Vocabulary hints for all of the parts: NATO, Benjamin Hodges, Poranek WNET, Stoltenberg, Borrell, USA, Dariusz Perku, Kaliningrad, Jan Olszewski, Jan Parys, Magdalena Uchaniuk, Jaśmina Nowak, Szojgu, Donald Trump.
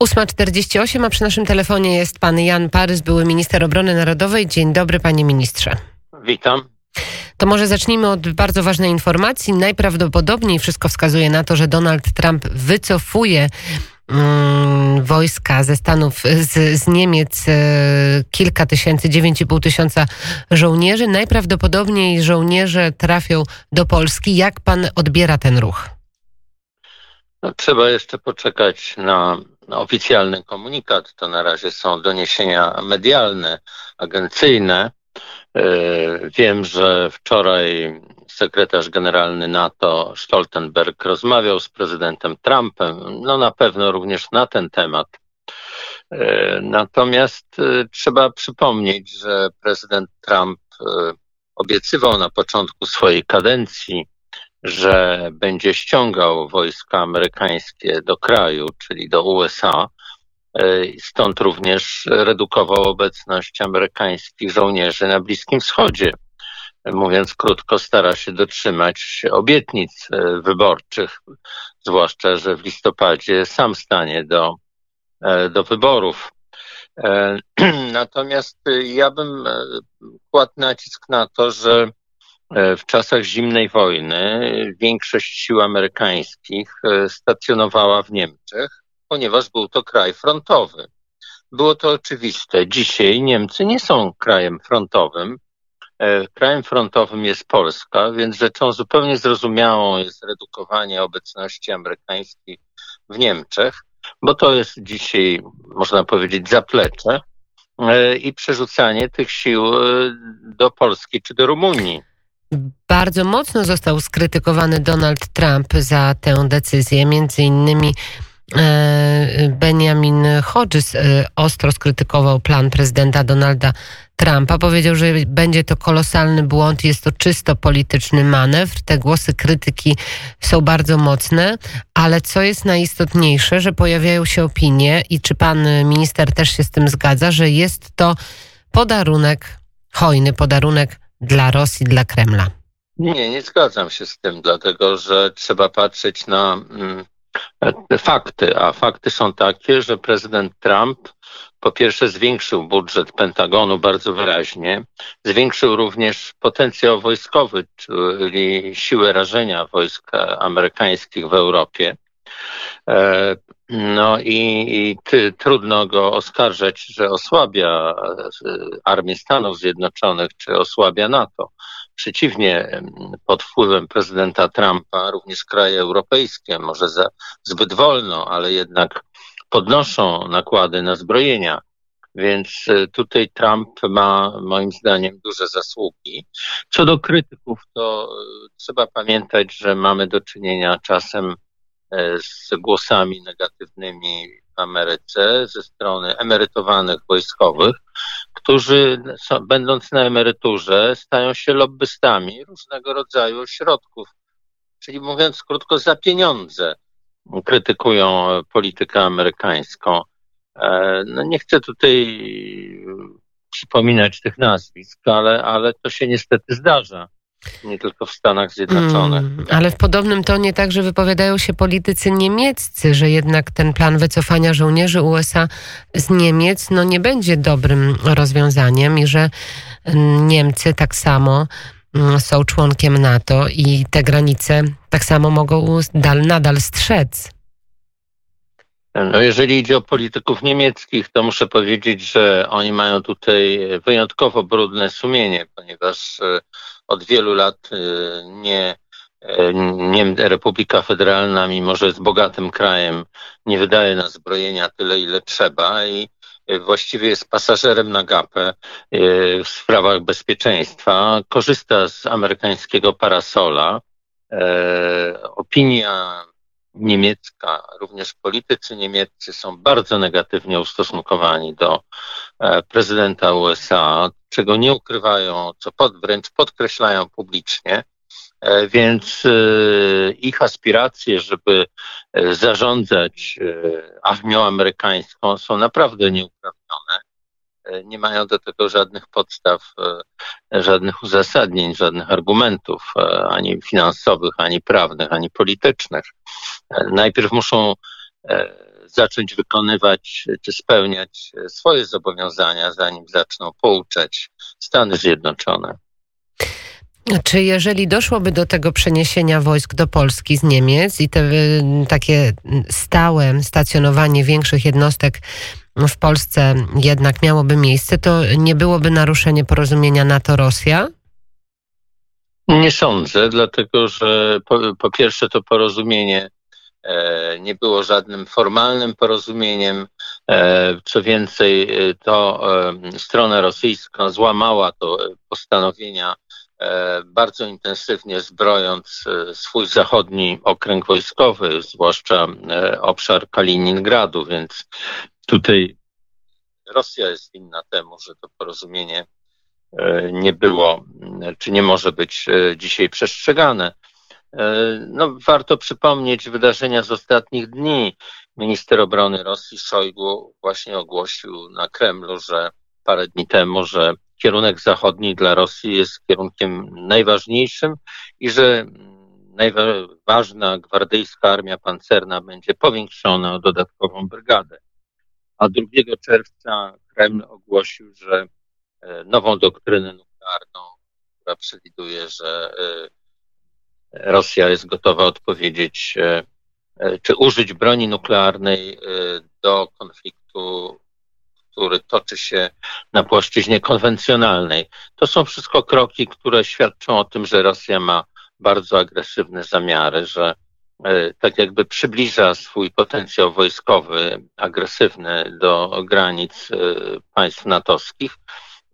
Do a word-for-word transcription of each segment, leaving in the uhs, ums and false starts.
ósma czterdzieści osiem, a przy naszym telefonie jest pan Jan Parys, były minister obrony narodowej. Dzień dobry, panie ministrze. Witam. To może zacznijmy od bardzo ważnej informacji. Najprawdopodobniej wszystko wskazuje na to, że Donald Trump wycofuje mm, wojska ze Stanów, z, z Niemiec y, kilka tysięcy, dziewięć i pół tysiąca żołnierzy. Najprawdopodobniej żołnierze trafią do Polski. Jak pan odbiera ten ruch? No, trzeba jeszcze poczekać na oficjalny komunikat. To na razie są doniesienia medialne, agencyjne. Wiem, że wczoraj sekretarz generalny NATO Stoltenberg rozmawiał z prezydentem Trumpem, no na pewno również na ten temat. Natomiast trzeba przypomnieć, że prezydent Trump obiecywał na początku swojej kadencji, że będzie ściągał wojska amerykańskie do kraju, czyli do U S A. Stąd również redukował obecność amerykańskich żołnierzy na Bliskim Wschodzie. Mówiąc krótko, stara się dotrzymać obietnic wyborczych, zwłaszcza że w listopadzie sam stanie do, do wyborów. Natomiast ja bym kładł nacisk na to, że w czasach zimnej wojny większość sił amerykańskich stacjonowała w Niemczech, ponieważ był to kraj frontowy. Było to oczywiste. Dzisiaj Niemcy nie są krajem frontowym. Krajem frontowym jest Polska, więc rzeczą zupełnie zrozumiałą jest redukowanie obecności amerykańskiej w Niemczech, bo to jest dzisiaj, można powiedzieć, zaplecze i przerzucanie tych sił do Polski czy do Rumunii. Bardzo mocno został skrytykowany Donald Trump za tę decyzję. Między innymi Benjamin Hodges ostro skrytykował plan prezydenta Donalda Trumpa. Powiedział, że będzie to kolosalny błąd, jest to czysto polityczny manewr. Te głosy krytyki są bardzo mocne, ale co jest najistotniejsze, że pojawiają się opinie i czy pan minister też się z tym zgadza, że jest to podarunek, hojny podarunek dla Rosji, dla Kremla. Nie, nie zgadzam się z tym, dlatego że trzeba patrzeć na Mm, fakty, a fakty są takie, że prezydent Trump po pierwsze zwiększył budżet Pentagonu bardzo wyraźnie, zwiększył również potencjał wojskowy, czyli siłę rażenia wojsk amerykańskich w Europie. No i, i ty, trudno go oskarżać, że osłabia armię Stanów Zjednoczonych czy osłabia NATO. Przeciwnie, pod wpływem prezydenta Trumpa również kraje europejskie, może za, zbyt wolno, ale jednak podnoszą nakłady na zbrojenia. Więc tutaj Trump ma moim zdaniem duże zasługi. Co do krytyków, to trzeba pamiętać, że mamy do czynienia czasem z głosami negatywnymi w Ameryce ze strony emerytowanych wojskowych, którzy są, będąc na emeryturze, stają się lobbystami różnego rodzaju środków, czyli mówiąc krótko, za pieniądze krytykują politykę amerykańską. No nie chcę tutaj przypominać tych nazwisk, ale, ale to się niestety zdarza. Nie tylko w Stanach Zjednoczonych. Mm, ale w podobnym tonie także wypowiadają się politycy niemieccy, że jednak ten plan wycofania żołnierzy U S A z Niemiec no nie będzie dobrym rozwiązaniem i że Niemcy tak samo są członkiem NATO i te granice tak samo mogą nadal strzec. No jeżeli idzie o polityków niemieckich, to muszę powiedzieć, że oni mają tutaj wyjątkowo brudne sumienie, ponieważ od wielu lat nie, nie, Republika Federalna, mimo że jest bogatym krajem, nie wydaje na zbrojenia tyle, ile trzeba i właściwie jest pasażerem na gapę w sprawach bezpieczeństwa, korzysta z amerykańskiego parasola. Opinia niemiecka, również politycy niemieccy są bardzo negatywnie ustosunkowani do prezydenta U S A, czego nie ukrywają, co pod, wręcz podkreślają publicznie, więc ich aspiracje, żeby zarządzać armią amerykańską, są naprawdę nieuprawnione. Nie mają do tego żadnych podstaw, żadnych uzasadnień, żadnych argumentów, ani finansowych, ani prawnych, ani politycznych. Najpierw muszą zacząć wykonywać czy spełniać swoje zobowiązania, zanim zaczną pouczać Stany Zjednoczone. Czy jeżeli doszłoby do tego przeniesienia wojsk do Polski z Niemiec i te takie stałe stacjonowanie większych jednostek w Polsce jednak miałoby miejsce, to nie byłoby naruszenie porozumienia NATO-Rosja? Nie sądzę, dlatego że po, po pierwsze to porozumienie e, nie było żadnym formalnym porozumieniem. E, co więcej, to e, strona rosyjska złamała to postanowienia, e, bardzo intensywnie zbrojąc e, swój zachodni okręg wojskowy, zwłaszcza e, obszar Kaliningradu, więc tutaj Rosja jest winna temu, że to porozumienie nie było, czy nie może być dzisiaj przestrzegane. No, warto przypomnieć wydarzenia z ostatnich dni. Minister obrony Rosji Szojgu właśnie ogłosił na Kremlu, że parę dni temu, że kierunek zachodni dla Rosji jest kierunkiem najważniejszym i że najważna gwardyjska armia pancerna będzie powiększona o dodatkową brygadę. A drugiego czerwca Kreml ogłosił, że nową doktrynę nuklearną, która przewiduje, że Rosja jest gotowa odpowiedzieć, czy użyć broni nuklearnej do konfliktu, który toczy się na płaszczyźnie konwencjonalnej. To są wszystko kroki, które świadczą o tym, że Rosja ma bardzo agresywne zamiary, że tak jakby przybliża swój potencjał wojskowy agresywny do granic państw natowskich.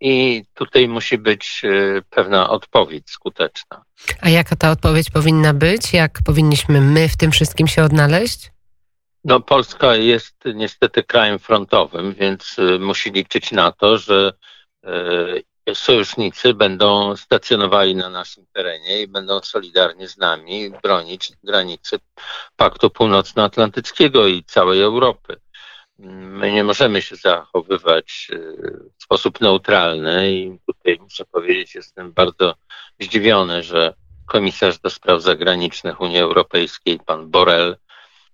I tutaj musi być pewna odpowiedź skuteczna. A jaka ta odpowiedź powinna być? Jak powinniśmy my w tym wszystkim się odnaleźć? No, Polska jest niestety krajem frontowym, więc musi liczyć na to, że e, sojusznicy będą stacjonowali na naszym terenie i będą solidarnie z nami bronić granicy Paktu Północnoatlantyckiego i całej Europy. My nie możemy się zachowywać w sposób neutralny i tutaj muszę powiedzieć, jestem bardzo zdziwiony, że komisarz do spraw zagranicznych Unii Europejskiej, pan Borrell,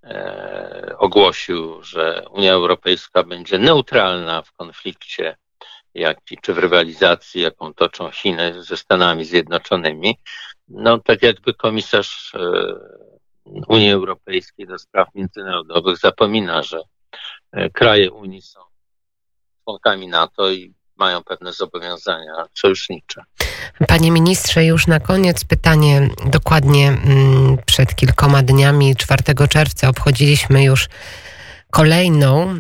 e, ogłosił, że Unia Europejska będzie neutralna w konflikcie, jak, czy w rywalizacji, jaką toczą Chiny ze Stanami Zjednoczonymi. No, tak jakby komisarz e, Unii Europejskiej do spraw międzynarodowych zapomina, że kraje Unii są członkami NATO i mają pewne zobowiązania sojusznicze. Panie ministrze, już na koniec pytanie. Dokładnie przed kilkoma dniami, czwartego czerwca, obchodziliśmy już kolejną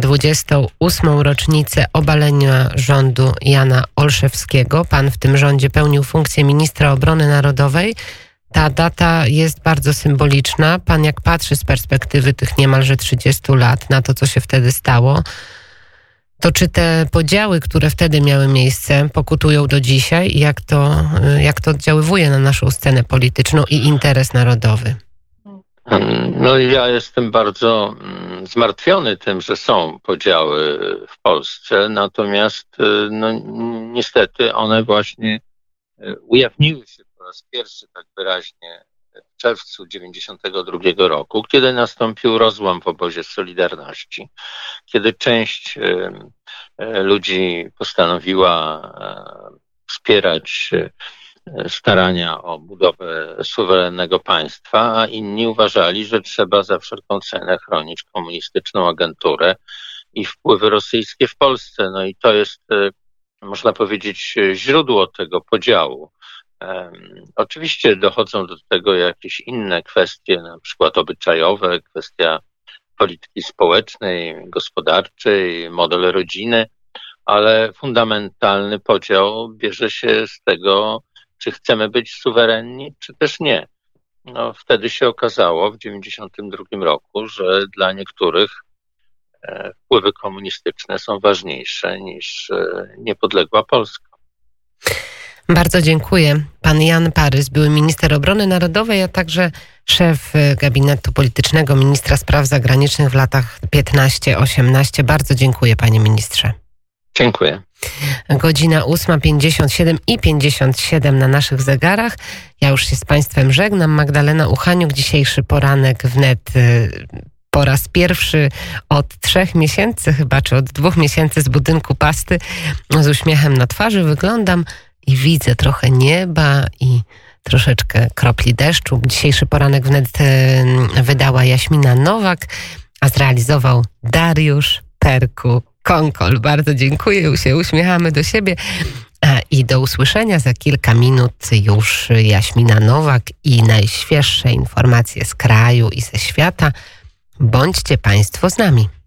dwudziestą ósmą rocznicę obalenia rządu Jana Olszewskiego. Pan w tym rządzie pełnił funkcję ministra obrony narodowej. Ta data jest bardzo symboliczna. Pan jak patrzy z perspektywy tych niemalże trzydziestu lat na to, co się wtedy stało, to czy te podziały, które wtedy miały miejsce, pokutują do dzisiaj i jak to, jak to oddziaływuje na naszą scenę polityczną i interes narodowy? No, ja jestem bardzo zmartwiony tym, że są podziały w Polsce, natomiast no, niestety one właśnie ujawniły się po raz pierwszy tak wyraźnie w czerwcu dziewięćdziesiątego drugiego roku, kiedy nastąpił rozłam w obozie Solidarności, kiedy część ludzi postanowiła wspierać starania o budowę suwerennego państwa, a inni uważali, że trzeba za wszelką cenę chronić komunistyczną agenturę i wpływy rosyjskie w Polsce. No i to jest, można powiedzieć, źródło tego podziału. Oczywiście dochodzą do tego jakieś inne kwestie, na przykład obyczajowe, kwestia polityki społecznej, gospodarczej, model rodziny, ale fundamentalny podział bierze się z tego, czy chcemy być suwerenni, czy też nie. No, wtedy się okazało w dziewięćdziesiątym drugim roku, że dla niektórych wpływy komunistyczne są ważniejsze niż niepodległa Polska. Bardzo dziękuję. Pan Jan Parys, były minister obrony narodowej, a także szef gabinetu politycznego ministra spraw zagranicznych w latach piętnaście osiemnaście. Bardzo dziękuję, panie ministrze. Dziękuję. Godzina ósma pięćdziesiąt siedem i pięćdziesiąt siedem na naszych zegarach. Ja już się z państwem żegnam. Magdalena Uchaniuk, dzisiejszy poranek wnet po raz pierwszy od trzech miesięcy chyba, czy od dwóch miesięcy z budynku pasty z uśmiechem na twarzy wyglądam i widzę trochę nieba i troszeczkę kropli deszczu. Dzisiejszy poranek wnet y, wydała Jaśmina Nowak, a zrealizował Dariusz Perku. Konkol, bardzo dziękuję, się uśmiechamy do siebie i do usłyszenia za kilka minut już Jaśmina Nowak i najświeższe informacje z kraju i ze świata. Bądźcie Państwo z nami.